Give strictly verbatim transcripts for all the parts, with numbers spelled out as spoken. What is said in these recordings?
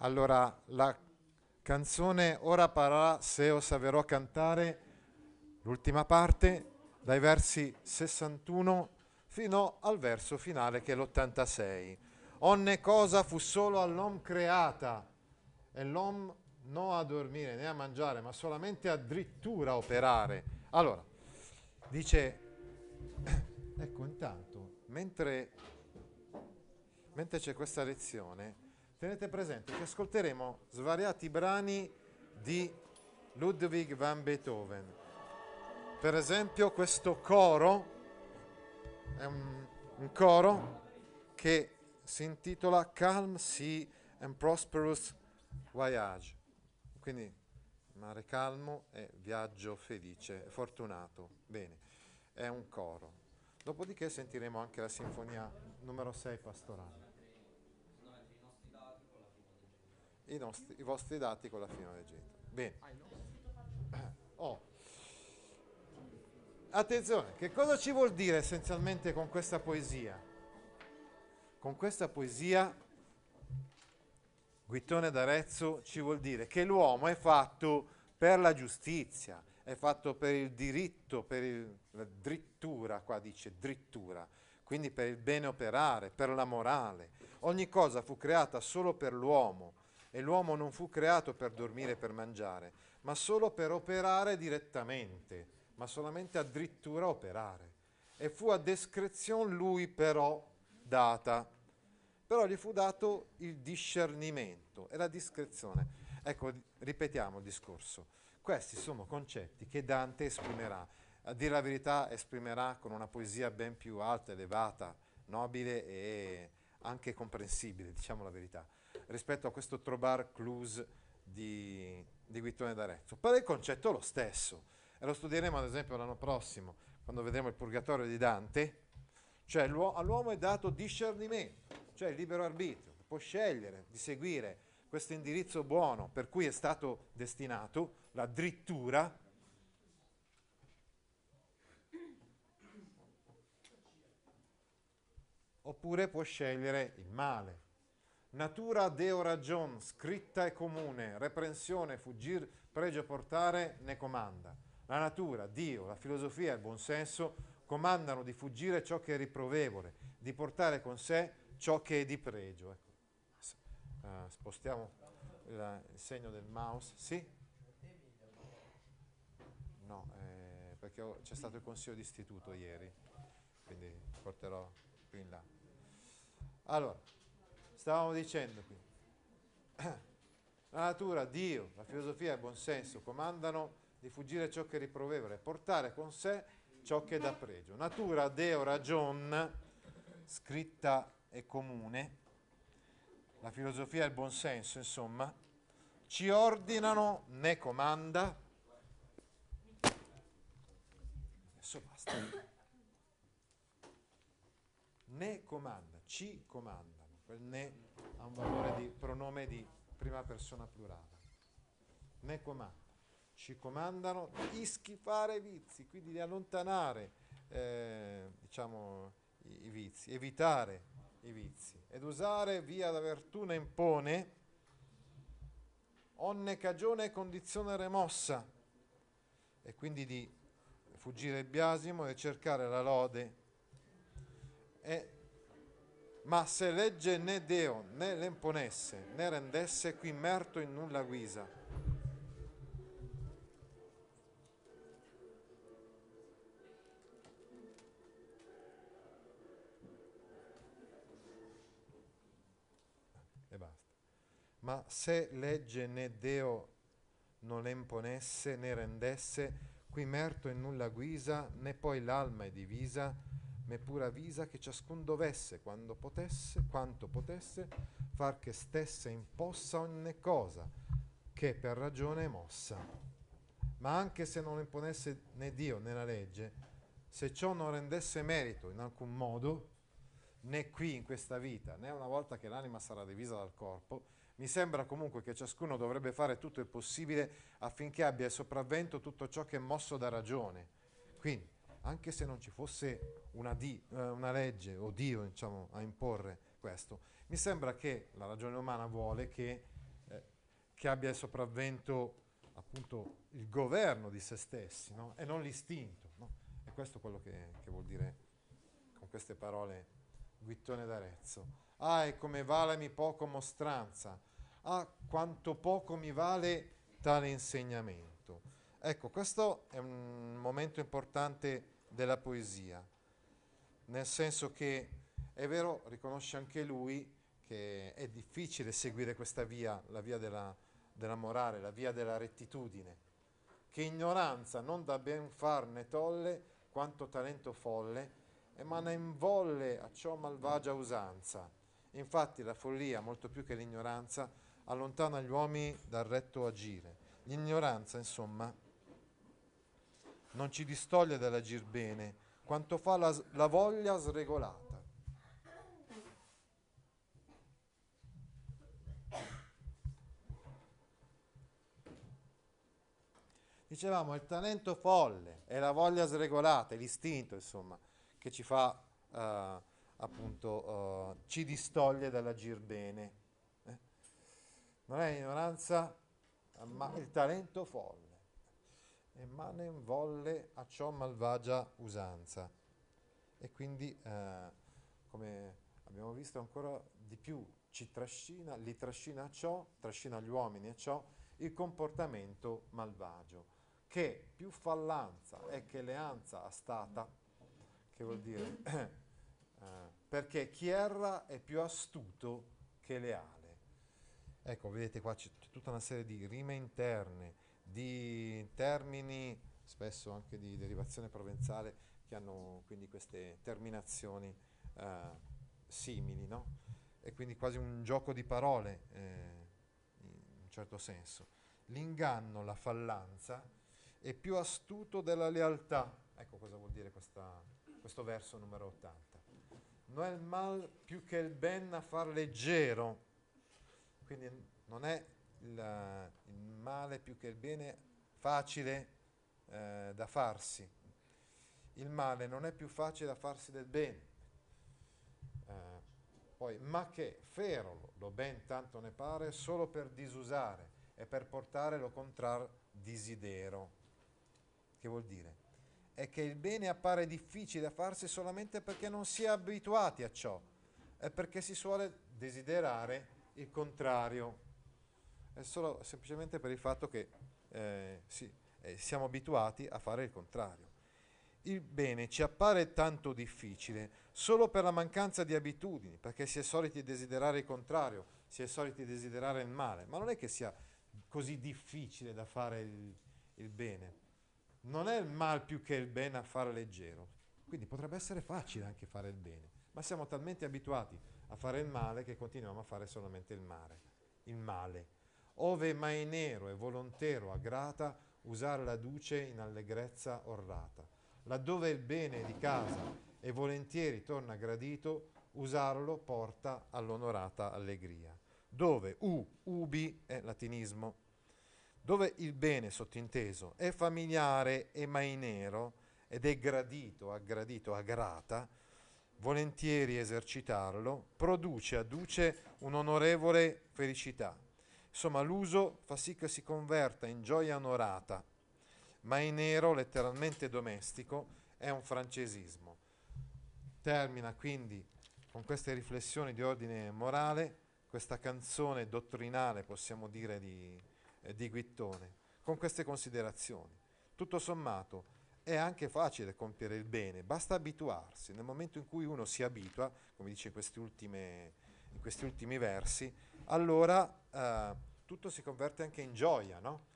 Allora, la canzone Ora parrà se os averò cantare, l'ultima parte, dai versi sessantuno fino al verso finale che è l'ottantasei. Onne cosa fu solo all'om creata, e l'om non a dormire né a mangiare, ma solamente addirittura operare. Allora, dice, ecco intanto, mentre, mentre c'è questa lezione, tenete presente che ascolteremo svariati brani di Ludwig van Beethoven. Per esempio questo coro, è un, un coro che si intitola Calm, Sea and Prosperous Voyage. Quindi mare calmo e viaggio felice, fortunato. Bene, è un coro. Dopodiché sentiremo anche la sinfonia numero sei pastorale. I, nostri, I vostri dati con la fine del Egitto. Bene. Oh. Attenzione, che cosa ci vuol dire essenzialmente con questa poesia? Con questa poesia Guittone d'Arezzo ci vuol dire che l'uomo è fatto per la giustizia, è fatto per il diritto, per il, la drittura, qua dice drittura, quindi per il bene operare, per la morale. Ogni cosa fu creata solo per l'uomo. E l'uomo non fu creato per dormire e per mangiare, ma solo per operare direttamente, ma solamente addirittura operare. E fu a discrezione lui però data. Però gli fu dato il discernimento e la discrezione. Ecco, ripetiamo il discorso. Questi sono concetti che Dante esprimerà. A dire la verità, esprimerà con una poesia ben più alta, elevata, nobile e anche comprensibile, diciamo la verità, rispetto a questo trobar cluse di, di Guittone d'Arezzo. Però il concetto è lo stesso, e lo studieremo ad esempio l'anno prossimo, quando vedremo il Purgatorio di Dante, cioè all'uomo è dato discernimento, cioè il libero arbitrio, può scegliere di seguire questo indirizzo buono per cui è stato destinato, la drittura, oppure può scegliere il male. Natura deo ragion, scritta e comune, reprensione, fuggir, pregio portare, ne comanda. La natura, Dio, la filosofia e il buonsenso comandano di fuggire ciò che è riprovevole, di portare con sé ciò che è di pregio. Ecco. Uh, spostiamo il, il segno del mouse. Sì? No, eh, perché ho, c'è stato il consiglio di istituto ieri, quindi porterò più in là. Allora, stavamo dicendo qui, la natura, Dio, la filosofia e il buonsenso comandano di fuggire ciò che è riprovevole, portare con sé ciò che è da pregio. Natura, Deo, ragion, scritta e comune, la filosofia e il buonsenso, insomma, ci ordinano, ne comanda. Adesso basta. Ne comanda, ci comanda. Quel ne ha un valore di pronome di prima persona plurale. Ne comanda. Ci comandano di schifare i vizi, quindi di allontanare eh, diciamo, i, i vizi, evitare i vizi. Ed usare via la virtù ne impone onne cagione e condizione remossa. E quindi di fuggire il biasimo e cercare la lode. E ma se legge né Deo né l'imponesse, né rendesse qui merto in nulla guisa. E basta. Ma se legge né Deo non l'imponesse, né rendesse qui merto in nulla guisa, né poi l'alma è divisa, m'è pura avvisa che ciascun dovesse, quando potesse, quanto potesse, far che stesse impossa ogni cosa, che per ragione è mossa. Ma anche se non imponesse né Dio né la legge, se ciò non rendesse merito in alcun modo, né qui in questa vita, né una volta che l'anima sarà divisa dal corpo, mi sembra comunque che ciascuno dovrebbe fare tutto il possibile affinché abbia il sopravvento tutto ciò che è mosso da ragione. Quindi, anche se non ci fosse una, di, una legge o Dio, diciamo, a imporre questo, mi sembra che la ragione umana vuole che, eh, che abbia il sopravvento appunto il governo di se stessi, no? E non l'istinto. No? E questo è quello che, che vuol dire con queste parole Guittone d'Arezzo. Ah, e come valami poco mostranza, ah, quanto poco mi vale tale insegnamento. Ecco, questo è un momento importante della poesia, nel senso che è vero, riconosce anche lui che è difficile seguire questa via, la via della, della morale, la via della rettitudine, che ignoranza non da ben farne tolle quanto talento folle, e mana in volle a ciò malvagia usanza. Infatti la follia, molto più che l'ignoranza, allontana gli uomini dal retto agire. L'ignoranza, insomma, non ci distoglie dall'agir bene, quanto fa la, la voglia sregolata. Dicevamo, il talento folle e la voglia sregolata, l'istinto, insomma, che ci fa... Uh, appunto uh, ci distoglie dall'agir bene, eh? Non è ignoranza ma il talento folle e mane volle a ciò malvagia usanza, e quindi uh, come abbiamo visto ancora di più ci trascina, li trascina a ciò, trascina gli uomini a ciò il comportamento malvagio, che più fallanza e che leanza ha stata, che vuol dire Uh, perché chi erra è più astuto che leale. Ecco, vedete qua c'è tutta una serie di rime interne, di termini spesso anche di derivazione provenzale che hanno quindi queste terminazioni uh, simili, no? E quindi quasi un gioco di parole, eh, in un certo senso. L'inganno, la fallanza è più astuto della lealtà. Ecco cosa vuol dire questa, questo verso numero ottanta. Non è il mal più che il ben a far leggero, quindi non è il, il male più che il bene facile eh, da farsi, il male non è più facile da farsi del bene, eh, poi ma che ferolo lo ben tanto ne pare solo per disusare e per portare lo contrar desidero, che vuol dire? È che il bene appare difficile da farsi solamente perché non si è abituati a ciò, è perché si suole desiderare il contrario, è solo semplicemente per il fatto che eh, sì, eh, siamo abituati a fare il contrario. Il bene ci appare tanto difficile solo per la mancanza di abitudini, perché si è soliti desiderare il contrario, si è soliti desiderare il male, ma non è che sia così difficile da fare il, il bene. Non è il mal più che il bene a fare leggero, quindi potrebbe essere facile anche fare il bene, ma siamo talmente abituati a fare il male che continuiamo a fare solamente il male. Il male. Ove mai nero e volontero aggrata usare la duce in allegrezza orrata, laddove il bene è di casa e volentieri torna gradito, usarlo porta all'onorata allegria. Dove u, ubi è latinismo, dove il bene, sottinteso, è familiare e mai nero, ed è gradito, aggradito, aggrata, volentieri esercitarlo, produce, adduce un'onorevole felicità. Insomma, l'uso fa sì che si converta in gioia onorata. Mai nero, letteralmente domestico, è un francesismo. Termina quindi con queste riflessioni di ordine morale, questa canzone dottrinale, possiamo dire, di... di Guittone, con queste considerazioni. Tutto sommato è anche facile compiere il bene, basta abituarsi. Nel momento in cui uno si abitua, come dice in questi, ultime, in questi ultimi versi, allora eh, tutto si converte anche in gioia, no?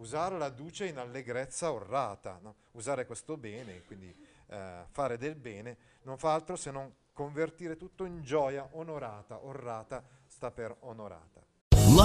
Usare la duce in allegrezza orrata, no? Usare questo bene, quindi eh, fare del bene, non fa altro se non convertire tutto in gioia onorata. Orrata sta per onorata.